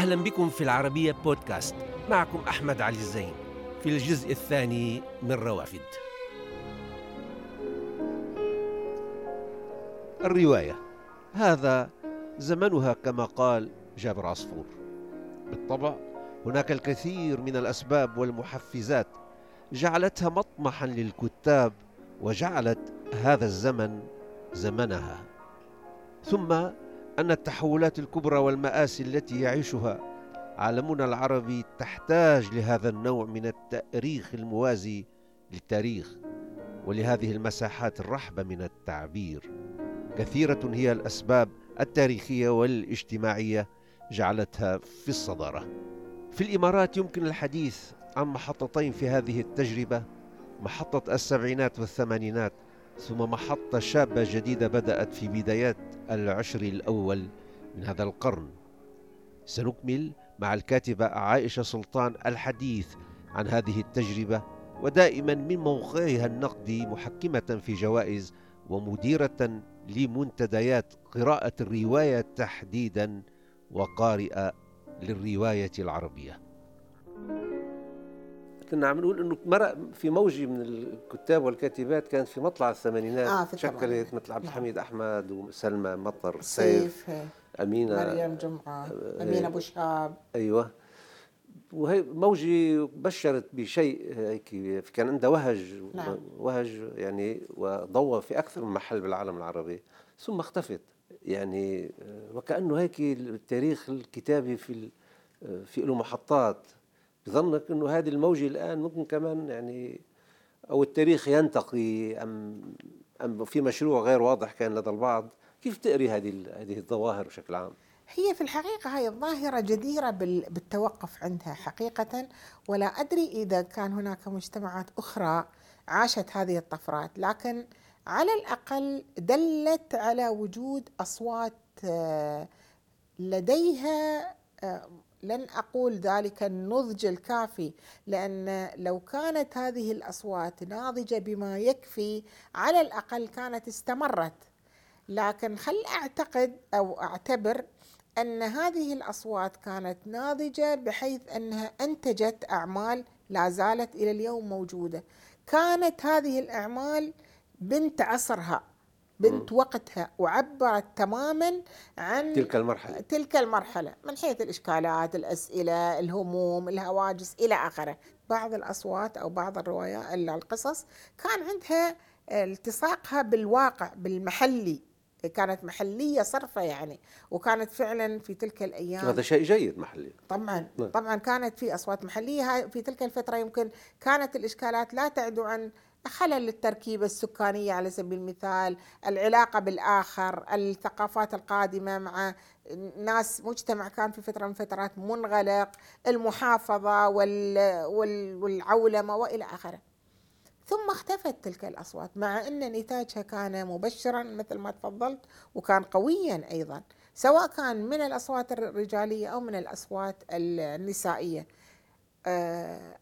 أهلا بكم في العربية بودكاست. معكم أحمد علي الزين في الجزء الثاني من روافد. الرواية هذا زمنها كما قال جابر عصفور. بالطبع هناك الكثير من الأسباب والمحفزات جعلتها مطمحا للكتاب وجعلت هذا الزمن زمنها، ثم أن التحولات الكبرى والمآسي التي يعيشها عالمنا العربي تحتاج لهذا النوع من التأريخ الموازي للتاريخ ولهذه المساحات الرحبة من التعبير. كثيرة هي الأسباب التاريخية والاجتماعية جعلتها في الصدارة. في الإمارات يمكن الحديث عن محطتين في هذه التجربة، محطة السبعينات والثمانينات، ثم محطة شابة جديدة بدأت في بدايات العشر الأول من هذا القرن. سنكمل مع الكاتبة عائشة سلطان الحديث عن هذه التجربة، ودائما من موقعها النقدي، محكمة في جوائز ومديرة لمنتديات قراءة الرواية تحديدا وقارئة للرواية العربية. كنا عم نقول انه مرق في موجي من الكتاب والكاتبات كانت في مطلع الثمانينات، شكلت مثل عبد الحميد، احمد وسلمى، مطر سيف، امينه، مريم جمعه، امينه ابو شاب. ايوه، وهي موجي بشرت بشيء هيك، كان عنده وهج. نعم. وهج يعني، وضوى في اكثر من محل بالعالم العربي ثم اختفت، يعني وكانه هيك التاريخ الكتابي في له محطات. بظنك انه هذه الموجة الان ممكن كمان يعني، او التاريخ ينتقي ام في مشروع غير واضح كان لدى البعض؟ كيف تقري هذه الظواهر بشكل عام؟ هي في الحقيقة هاي الظاهرة جديرة بالتوقف عندها حقيقة، ولا ادري اذا كان هناك مجتمعات اخرى عاشت هذه الطفرات، لكن على الاقل دلت على وجود اصوات لديها، لن أقول ذلك النضج الكافي، لأن لو كانت هذه الأصوات ناضجة بما يكفي على الأقل كانت استمرت، لكن خل أعتقد أو أعتبر أن هذه الأصوات كانت ناضجة بحيث أنها أنتجت أعمال لا زالت إلى اليوم موجودة. كانت هذه الأعمال بنت عصرها، بنت وقتها، وعبرت تماما عن تلك المرحلة من حيث الإشكالات، الأسئلة، الهموم، الهواجس إلى آخره. بعض الأصوات أو بعض الروايات القصص كان عندها التصاقها بالواقع بالمحلي، كانت محلية صرفة يعني، وكانت فعلا في تلك الأيام هذا شيء جيد محلي. طبعا كانت في أصوات محلية في تلك الفترة، يمكن كانت الإشكالات لا تعد عن خلل التركيبة السكانية على سبيل المثال، العلاقة بالآخر، الثقافات القادمة مع ناس، مجتمع كان في فترة من فترات منغلق، المحافظة والعولمة وإلى آخره. ثم اختفت تلك الأصوات، مع أن نتاجها كان مبشرا مثل ما تفضلت، وكان قويا أيضا، سواء كان من الأصوات الرجالية أو من الأصوات النسائية.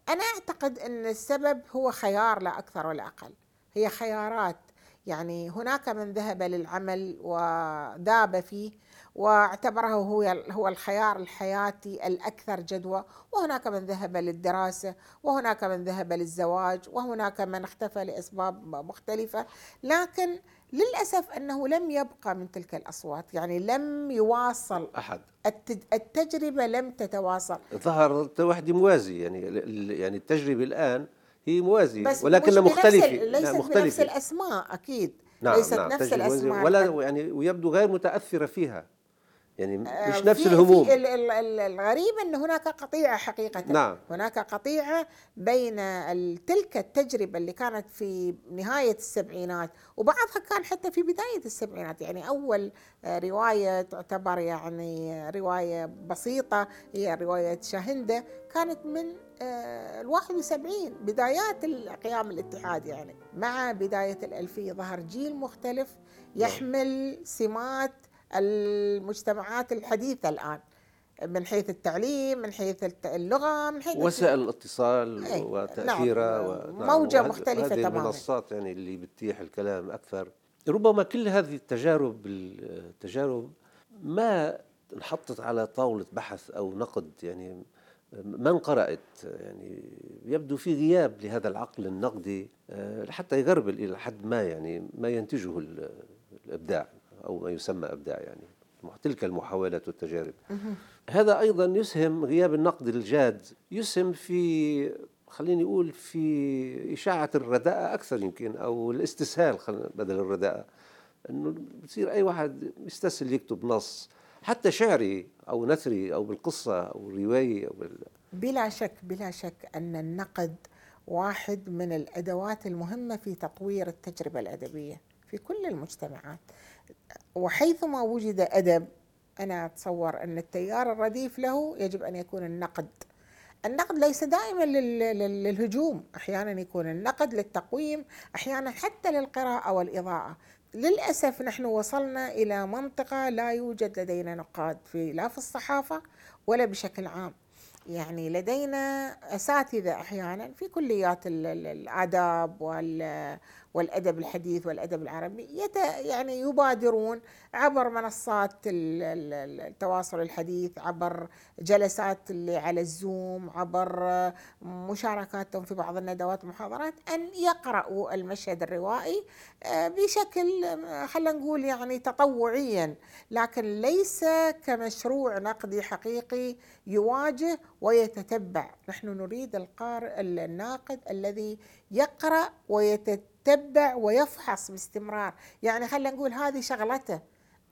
أنا أعتقد أن السبب هو خيار لا أكثر ولا أقل، هي خيارات يعني. هناك من ذهب للعمل وذاب فيه واعتبره هو الخيار الحياتي الأكثر جدوى، وهناك من ذهب للدراسة، وهناك من ذهب للزواج، وهناك من اختفى لأسباب مختلفة. لكن للأسف أنه لم يبقى من تلك الأصوات، يعني لم يواصل أحد، التجربة لم تتواصل. ظهر واحد موازي يعني التجربة الآن هي موازية ولكن مختلفة، ليست بنفس الأسماء أكيد. نعم، ليست نفس الأسماء ولا يعني، ويبدو غير متأثرة فيها يعني، مش نفس الهموم. الغريب أن هناك قطيعة حقيقة. نعم. هناك قطيعة بين تلك التجربة اللي كانت في نهاية السبعينات، وبعضها كان حتى في بداية السبعينات. يعني أول رواية تعتبر يعني رواية بسيطة هي رواية شاهندة، كانت من 71 بدايات القيام الاتحاد يعني. مع بداية الألفية ظهر جيل مختلف يحمل سمات المجتمعات الحديثة الآن، من حيث التعليم، من حيث اللغة، من حيث وسائل الاتصال وتأثيرها. نعم. موجة مختلفة هذه تماما، هذه المنصات يعني اللي بتتيح الكلام أكثر. ربما كل هذه التجارب ما انحطت على طاولة بحث أو نقد يعني من قرأت يعني يبدو في غياب لهذا العقل النقدي حتى يقرب إلى حد ما يعني ما ينتجه الإبداع أو ما يسمى إبداع يعني تلك المحاولات والتجارب. هذا أيضا يسهم غياب النقد الجاد يسهم في خليني أقول في إشاعة الرداءة أكثر يمكن أو الاستسهال بدل الرداءة أنه بتصير أي واحد يستسهل يكتب نص حتى شعري أو نثري أو بالقصة أو الرواية أو بلا شك أن النقد واحد من الأدوات المهمة في تطوير التجربة الأدبية في كل المجتمعات، وحيثما وجد أدب أنا أتصور أن التيار الرديف له يجب أن يكون النقد. النقد ليس دائما للهجوم، أحيانا يكون النقد للتقويم، أحيانا حتى للقراءة والإضاءة. للأسف نحن وصلنا إلى منطقة لا يوجد لدينا نقاد لا في الصحافة ولا بشكل عام. يعني لدينا أساتذة أحيانا في كليات الآداب والأدب الحديث والأدب العربي يعني يبادرون عبر منصات التواصل الحديث، عبر جلسات اللي على الزوم، عبر مشاركاتهم في بعض الندوات والمحاضرات أن يقرأوا المشهد الروائي بشكل خلينا نقول يعني تطوعيا، لكن ليس كمشروع نقدي حقيقي يواجه ويتتبع. نحن نريد القارئ الناقد الذي يقرأ ويتتبع ويفحص باستمرار، يعني خلينا نقول هذه شغلته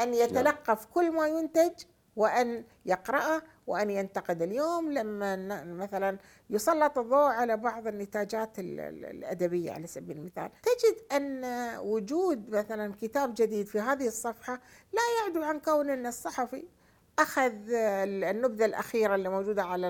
أن يتلقف كل ما ينتج وأن يقرأه وأن ينتقد. اليوم لما مثلا يسلط الضوء على بعض النتاجات الأدبية على سبيل المثال، تجد أن وجود مثلا كتاب جديد في هذه الصفحة لا يعدو عن كون أن الصحفي أخذ النبذة الأخيرة اللي موجودة على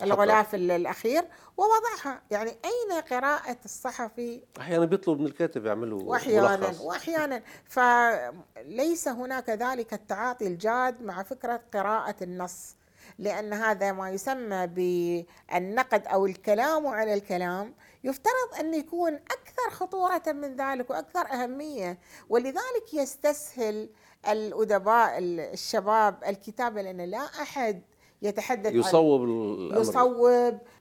الغلاف الأخير ووضعها. يعني أين قراءة الصحفي؟ أحيانا بيطلب من الكاتب يعمله ملخص وأحيانا فليس هناك ذلك التعاطي الجاد مع فكرة قراءة النص، لأن هذا ما يسمى بالنقد أو الكلام على الكلام يفترض أن يكون أكثر خطورة من ذلك وأكثر أهمية، ولذلك يستسهل الأدباء الشباب الكتابة لأن لا أحد يتحدث يصوب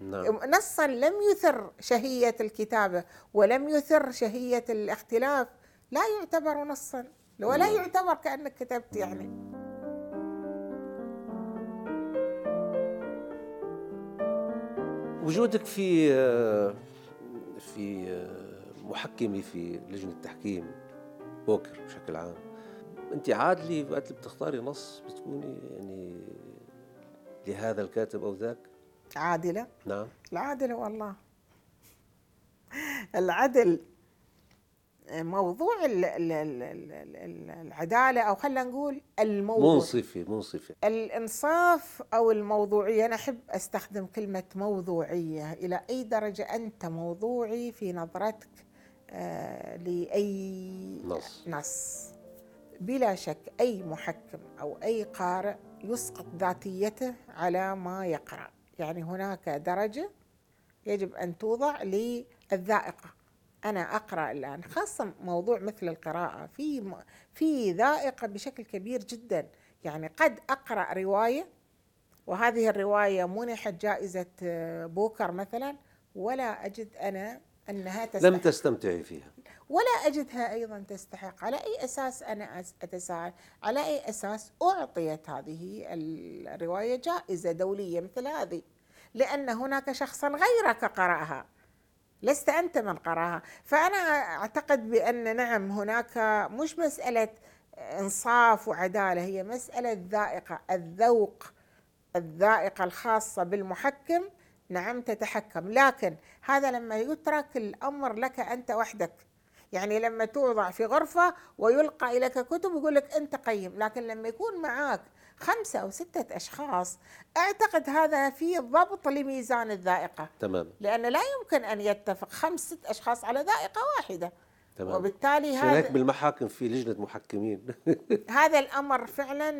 نعم. نصا لم يثر شهية الكتابة ولم يثر شهية الاختلاف لا يعتبر نصا ولا يعتبر كأنك كتبت. يعني وجودك في محكمي في لجنة التحكيم بوكر بشكل عام، أنت عادلي وقت بتختاري نص بتكوني يعني لهذا الكاتب أو ذاك؟ عادلة؟ نعم العادلة والله. العدل موضوع العدالة أو خلينا نقول الموضوع منصفة الإنصاف أو الموضوعية. أنا أحب أستخدم كلمة موضوعية. إلى أي درجة أنت موضوعي في نظرتك لأي نص. بلا شك أي محكم أو أي قارئ يسقط ذاتيته على ما يقرأ. يعني هناك درجة يجب أن توضع للذائقة. أنا أقرأ الآن خاصة موضوع مثل القراءة في ذائقة بشكل كبير جدا. يعني قد أقرأ رواية وهذه الرواية منحت جائزة بوكر مثلا ولا أجد أنا أنها تستحق، لم تستمتعي فيها ولا أجدها أيضا تستحق. على أي أساس أنا أتساءل على أي أساس أعطيت هذه الرواية جائزة دولية مثل هذه؟ لأن هناك شخصا غيرك قرأها لست أنت من قرأها. فأنا أعتقد بأن نعم هناك مش مسألة إنصاف وعدالة، هي مسألة ذائقة. الذائقة الخاصة بالمحكم نعم تتحكم، لكن هذا لما يترك الأمر لك أنت وحدك. يعني لما توضع في غرفة ويلقى إليك كتب ويقول لك أنت قيم، لكن لما يكون معاك 5 أو 6 أشخاص أعتقد هذا فيه ضبط لميزان الذائقة. تمام. لأن لا يمكن أن يتفق 5-6 أشخاص على ذائقة واحدة. تمام. وبالتالي هذا بالمحاكم في لجنة محكمين هذا الأمر فعلا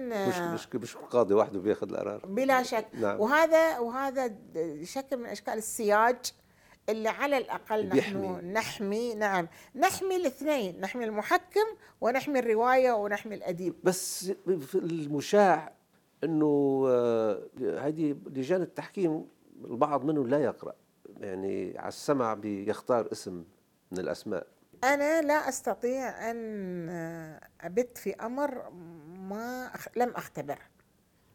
مش قاضي وحده بياخذ القرار بلا شك. نعم. وهذا شكل من أشكال السياج اللي على الأقل نحن نحمي، نعم نحمي الاثنين، نحمي المحكم ونحمي الرواية ونحمي الأديب. بس المشاع أنه هذه لجان التحكيم البعض منهم لا يقرأ، يعني على السمع بيختار اسم من الأسماء. أنا لا أستطيع أن أبت في أمر ما لم أختبر.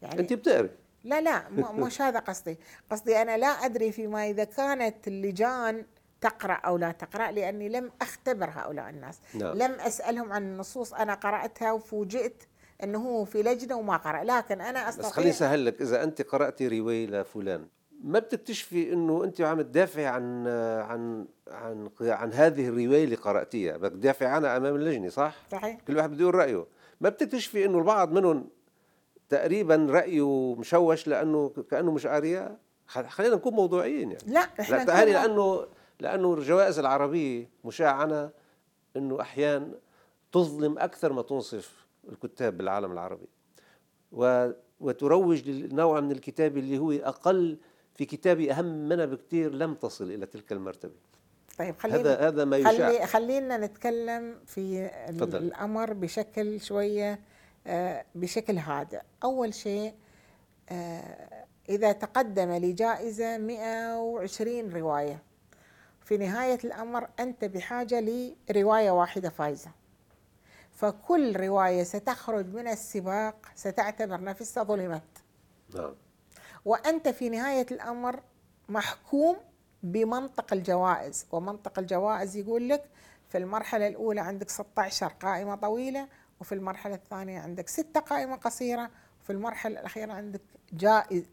يعني أنت بتقري؟ لا مش هذا قصدي. قصدي أنا لا أدري فيما إذا كانت اللجان تقرأ أو لا تقرأ، لأني لم أختبر هؤلاء الناس. لا. لم أسألهم عن النصوص، أنا قرأتها وفوجئت أنه هو في لجنة وما قرأ. لكن أنا أستطيع. بس خلي سهل لك، إذا أنت قرأتي رواية لفلان ما بتكتشفي أنه أنت عم تدافع عن عن عن عن هذه الرواية اللي قرأتيها، بدك تدافع عنها أمام اللجنة، صح؟ صحيح. كل واحد بده يقول رأيه. ما بتكتشفي أنه البعض منهم تقريبا رأيه مشوش لأنه كأنه مش قارية. خلينا نكون موضوعيين يعني. لا احنا لأنه الجوائز العربية مشاع عنها أنه أحيانا تظلم أكثر ما تنصف الكتاب بالعالم العربي، وتروج لنوع من الكتاب اللي هو أقل في كتابي أهم منها بكتير، لم تصل إلى تلك المرتبة. طيب هذا ما يشاع. خلينا نتكلم في الأمر بشكل شوية بشكل هادئ. أول شيء إذا تقدم لجائزة 120 رواية، في نهاية الأمر أنت بحاجة لرواية واحدة فائزة، فكل رواية ستخرج من السباق ستعتبر نفسها ظلمت. نعم. وأنت في نهاية الأمر محكوم بمنطق الجوائز، ومنطق الجوائز يقول لك في المرحلة الأولى عندك 16 قائمة طويلة، وفي المرحلة الثانية عندك 6 قائمة قصيرة، وفي المرحلة الأخيرة عندك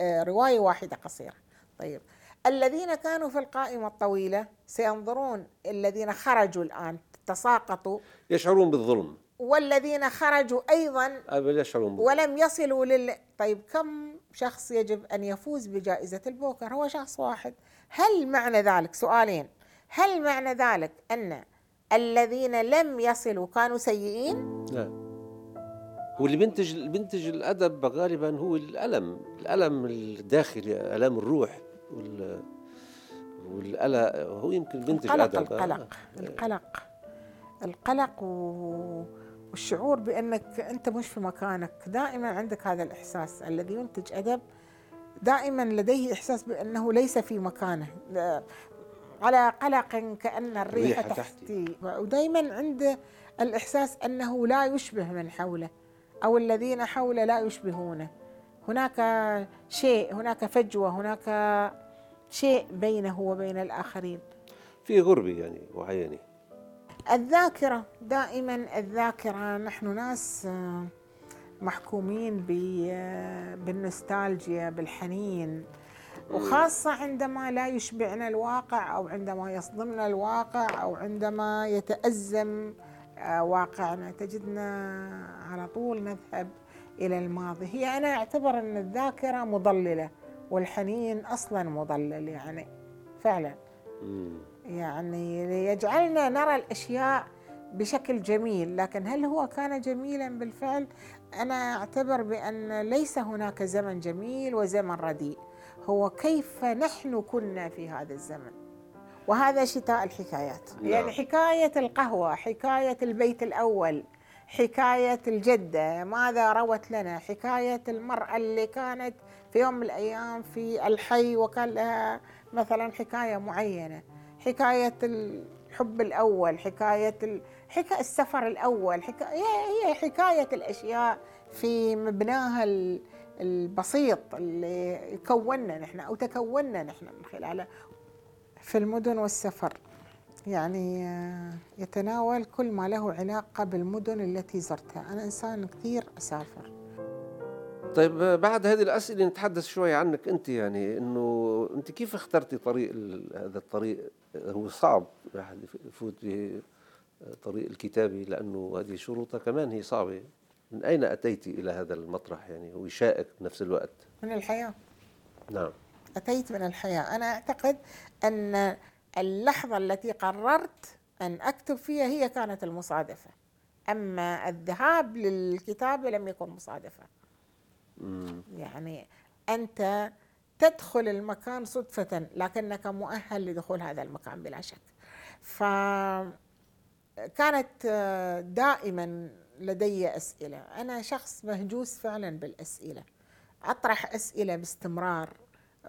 رواية واحدة قصيرة. طيب الذين كانوا في القائمة الطويلة سينظرون، الذين خرجوا الآن تساقطوا يشعرون بالظلم، والذين خرجوا أيضا يشعرون ولم يصلوا طيب كم شخص يجب أن يفوز بجائزة البوكر؟ هو شخص واحد. هل معنى ذلك، سؤالين، هل معنى ذلك أن الذين لم يصلوا كانوا سيئين؟ لا، واللي بينتج الأدب غالبا هو الألم الداخلي، ألم الروح والقلق. هو يمكن بينتج الأدب القلق والشعور بأنك أنت مش في مكانك. دائما عندك هذا الإحساس، الذي ينتج أدب دائما لديه إحساس بأنه ليس في مكانه، على قلق كأن الريح تحتي، ودائما عنده الإحساس أنه لا يشبه من حوله أو الذين حوله لا يشبهونه. هناك شيء، هناك فجوة، هناك شيء بينه وبين الآخرين، في غربة يعني وعياني. الذاكرة، دائما الذاكرة، نحن ناس محكومين بالنوستالجيا، بالحنين، وخاصة عندما لا يشبعنا الواقع، أو عندما يصدمنا الواقع، أو عندما يتأزم واقعنا، تجدنا على طول نذهب إلى الماضي. هي أنا أعتبر أن الذاكرة مضللة، والحنين أصلا مضلل يعني فعلا. يعني ليجعلنا نرى الأشياء بشكل جميل، لكن هل هو كان جميلا بالفعل؟ أنا أعتبر بأن ليس هناك زمن جميل وزمن رديء، هو كيف نحن كنا في هذا الزمن. وهذا شتاء الحكايات. نعم. يعني حكاية القهوة، حكاية البيت الأول، حكاية الجدة ماذا روت لنا، حكاية المرأة اللي كانت في يوم من الأيام في الحي وكان لها مثلا حكاية معينة، حكاية الحب الأول، حكاية السفر الأول، هي حكاية الأشياء في مبناها البسيط اللي كوننا نحن أو تكوننا نحن من خلاله. في المدن والسفر، يعني يتناول كل ما له علاقة بالمدن التي زرتها. أنا إنسان كثير أسافر. طيب بعد هذه الأسئلة نتحدث شوي عنك أنت، يعني إنه أنت كيف اخترتي طريق هذا الطريق؟ هو صعب الواحد يفوت به طريق الكتابة، لأنه هذه شروطها كمان هي صعبة. من أين أتيتي إلى هذا المطرح يعني ويشائك بنفس الوقت؟ من الحياة. نعم، أتيت من الحياة. أنا أعتقد أن اللحظة التي قررت أن أكتب فيها هي كانت المصادفة، أما الذهاب للكتابة لم يكن مصادفة. يعني أنت تدخل المكان صدفة لكنك مؤهل لدخول هذا المكان بلا شك. فكانت دائما لدي أسئلة، أنا شخص مهجوس فعلا بالأسئلة، أطرح أسئلة باستمرار،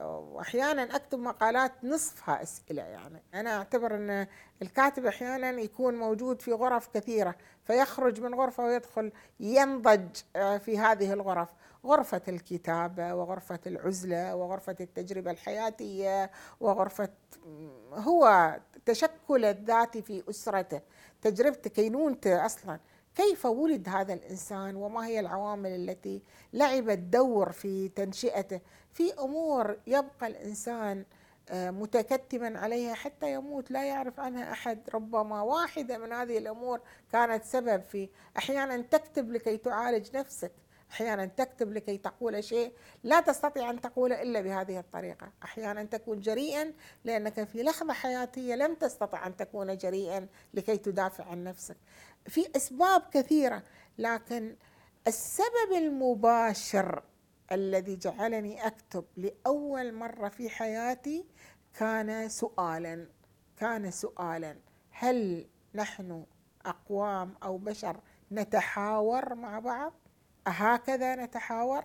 وأحيانا أكتب مقالات نصفها أسئلة. يعني أنا أعتبر أن الكاتب أحيانا يكون موجود في غرف كثيرة، فيخرج من غرفة ويدخل ينضج في هذه الغرف، غرفة الكتابة وغرفة العزلة وغرفة التجربة الحياتية وغرفة هو تشكل الذاتي في أسرته، تجربته، كينونته أصلا، كيف ولد هذا الإنسان وما هي العوامل التي لعبت دور في تنشئته. في أمور يبقى الإنسان متكتما عليها حتى يموت لا يعرف عنها أحد، ربما واحدة من هذه الأمور كانت سبب في، أحيانا تكتب لكي تعالج نفسك، أحيانا تكتب لكي تقول شيء لا تستطيع أن تقوله إلا بهذه الطريقة، أحيانا تكون جريئا لأنك في لحظة حياتية لم تستطع أن تكون جريئا لكي تدافع عن نفسك. في أسباب كثيرة، لكن السبب المباشر الذي جعلني أكتب لأول مرة في حياتي كان سؤالا، هل نحن أقوام أو بشر نتحاور مع بعض؟ هكذا نتحاور.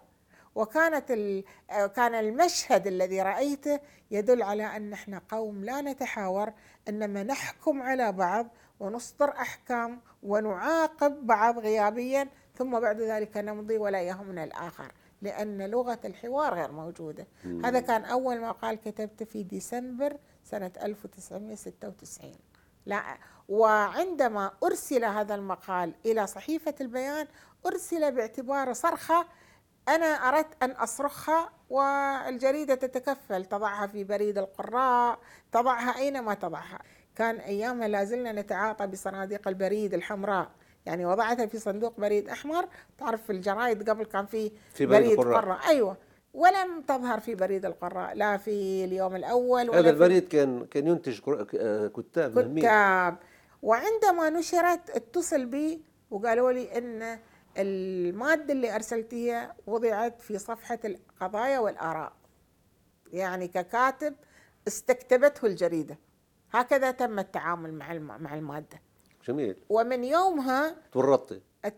كان المشهد الذي رأيته يدل على أن نحن قوم لا نتحاور، إنما نحكم على بعض ونصدر أحكام ونعاقب بعض غيابيا، ثم بعد ذلك نمضي ولا يهمنا الآخر، لأن لغة الحوار غير موجودة. هذا كان أول مقال كتبته في ديسمبر سنة 1996. لا، وعندما أرسل هذا المقال إلى صحيفة البيان أرسل باعتباره صرخة أنا أردت أن أصرخها، والجريدة تتكفل، تضعها في بريد القراء، تضعها أينما تضعها. كان أيامها لازلنا نتعاطى بصناديق البريد الحمراء، يعني وضعتها في صندوق بريد أحمر، تعرف في الجرايد قبل كان في بريد قراء. أيوة، ولم تظهر في بريد القراء، لا في اليوم الأول ولا هذا البريد كان ينتج كتاب مهمين. وعندما نشرت اتصل بي وقالوا لي أن المادة اللي أرسلتها وضعت في صفحة القضايا والآراء، يعني ككاتب استكتبته الجريدة. هكذا تم التعامل مع المادة. جميل. ومن يومها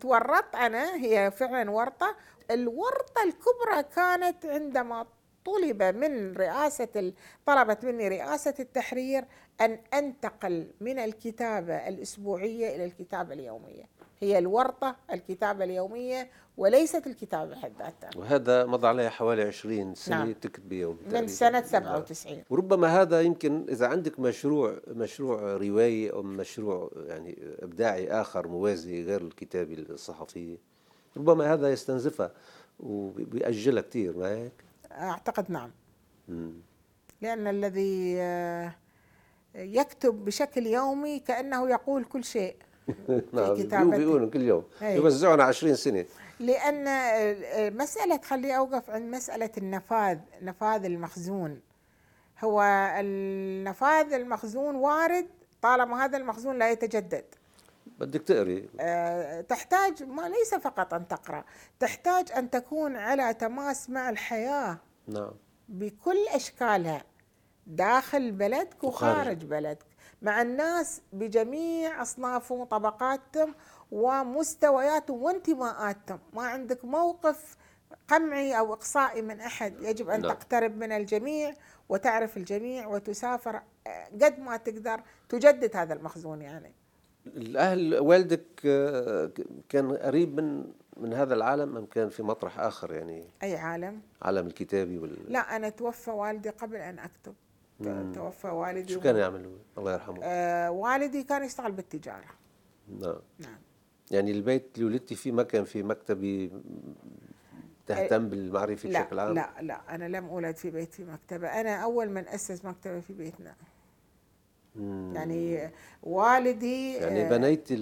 تورطت أنا، هي فعلا ورطة. الورطة الكبرى كانت عندما طلبت مني رئاسة التحرير أن أنتقل من الكتابة الأسبوعية إلى الكتابة اليومية. هي الورطة الكتابة اليومية وليست الكتابة بحد ذاتها. وهذا مضى عليها حوالي 20 سنة. نعم. تكتبي يوم من سنة 97. وربما هذا يمكن إذا عندك مشروع رواية أو مشروع يعني إبداعي آخر موازي غير الكتابة الصحفية، ربما هذا يستنزفها وبيأجلها كتير، ما هيك؟ أعتقد نعم. لأن الذي يكتب بشكل يومي كأنه يقول كل شيء. نعم، بيقولوا كل يوم يوزعون 20 سنة. لأن مسألة، خلي أوقف عند مسألة النفاذ، نفاذ المخزون. هو النفاذ المخزون وارد طالما هذا المخزون لا يتجدد. بدك تقري، تحتاج، ما ليس فقط أن تقرأ، تحتاج أن تكون على تماس مع الحياة. نعم. بكل أشكالها، داخل بلدك وخارج بلدك، مع الناس بجميع أصنافهم وطبقاتهم ومستوياتهم وانتماءاتهم. ما عندك موقف قمعي أو إقصائي من أحد، يجب أن تقترب من الجميع وتعرف الجميع وتسافر قد ما تقدر، تجدد هذا المخزون. يعني الأهل، والدك كان قريب من هذا العالم أم كان في مطرح آخر؟ يعني أي عالم؟ عالم الكتابي لا، أنا توفى والدي قبل أن أكتب. توفى والدي. شو كان يعمل الله يرحمه؟ والدي كان يشتغل بالتجارة. نعم. يعني البيت اللي ولدتي فيه ما كان فيه مكتبة تهتم بالمعرفة بشكل عام؟ لا، أنا لم أولد في بيت في مكتبة، أنا أول من أسس مكتبة في بيتنا. يعني والدي يعني بنيت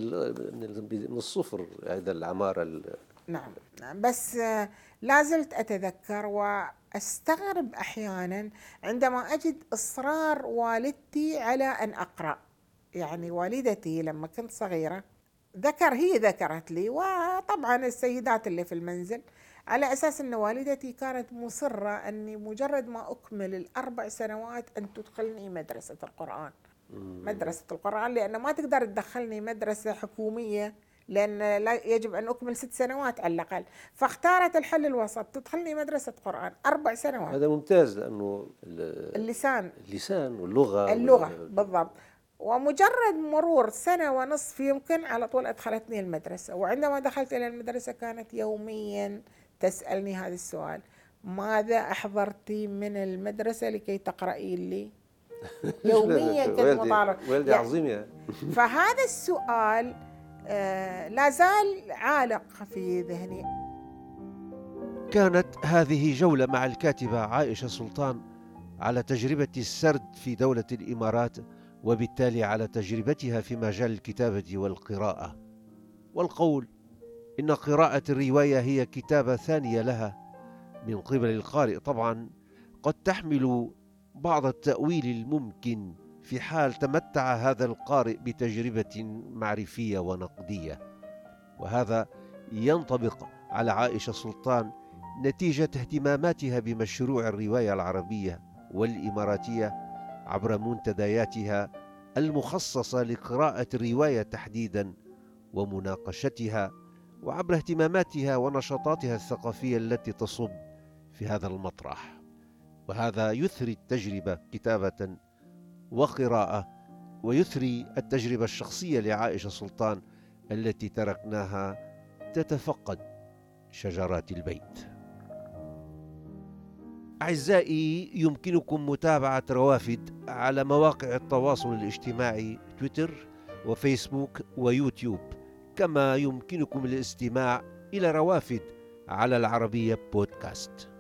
من الصفر هذا العمارة. نعم. بس لازلت أتذكر وأستغرب أحيانا عندما أجد إصرار والدتي على أن أقرأ. يعني والدتي لما كنت صغيرة هي ذكرت لي، وطبعا السيدات اللي في المنزل، على أساس أن والدتي كانت مصرة أني مجرد ما أكمل 4 سنوات أن تدخلني مدرسة القرآن. مدرسة القرآن لأن ما تقدر تدخلني مدرسة حكومية لأن يجب أن أكمل 6 سنوات على الأقل، فاختارت الحل الوسط تدخلني مدرسة قرآن 4 سنوات. هذا ممتاز لأنه اللسان واللغة بالضبط. ومجرد مرور 1.5 سنة يمكن على طول أدخلتني المدرسة، وعندما دخلت إلى المدرسة كانت يوميا تسألني هذا السؤال: ماذا أحضرتي من المدرسة لكي تقرأي لي؟ يوميا كنت مطالبة. والدي عظيمة. فهذا السؤال لا زال عالق في ذهني. كانت هذه جولة مع الكاتبة عائشة سلطان على تجربة السرد في دولة الإمارات، وبالتالي على تجربتها في مجال الكتابة والقراءة. والقول إن قراءة الرواية هي كتابة ثانية لها من قبل القارئ طبعا قد تحمل بعض التأويل الممكن في حال تمتع هذا القارئ بتجربة معرفية ونقدية، وهذا ينطبق على عائشة سلطان نتيجة اهتماماتها بمشروع الرواية العربية والإماراتية عبر منتدياتها المخصصة لقراءة الرواية تحديدا ومناقشتها، وعبر اهتماماتها ونشاطاتها الثقافية التي تصب في هذا المطرح. وهذا يثري التجربة كتابة وقراءة، ويثري التجربة الشخصية لعائشة سلطان التي تركناها تتفقد شجرات البيت. أعزائي، يمكنكم متابعة روافد على مواقع التواصل الاجتماعي تويتر وفيسبوك ويوتيوب، كما يمكنكم الاستماع إلى روافد على العربية بودكاست.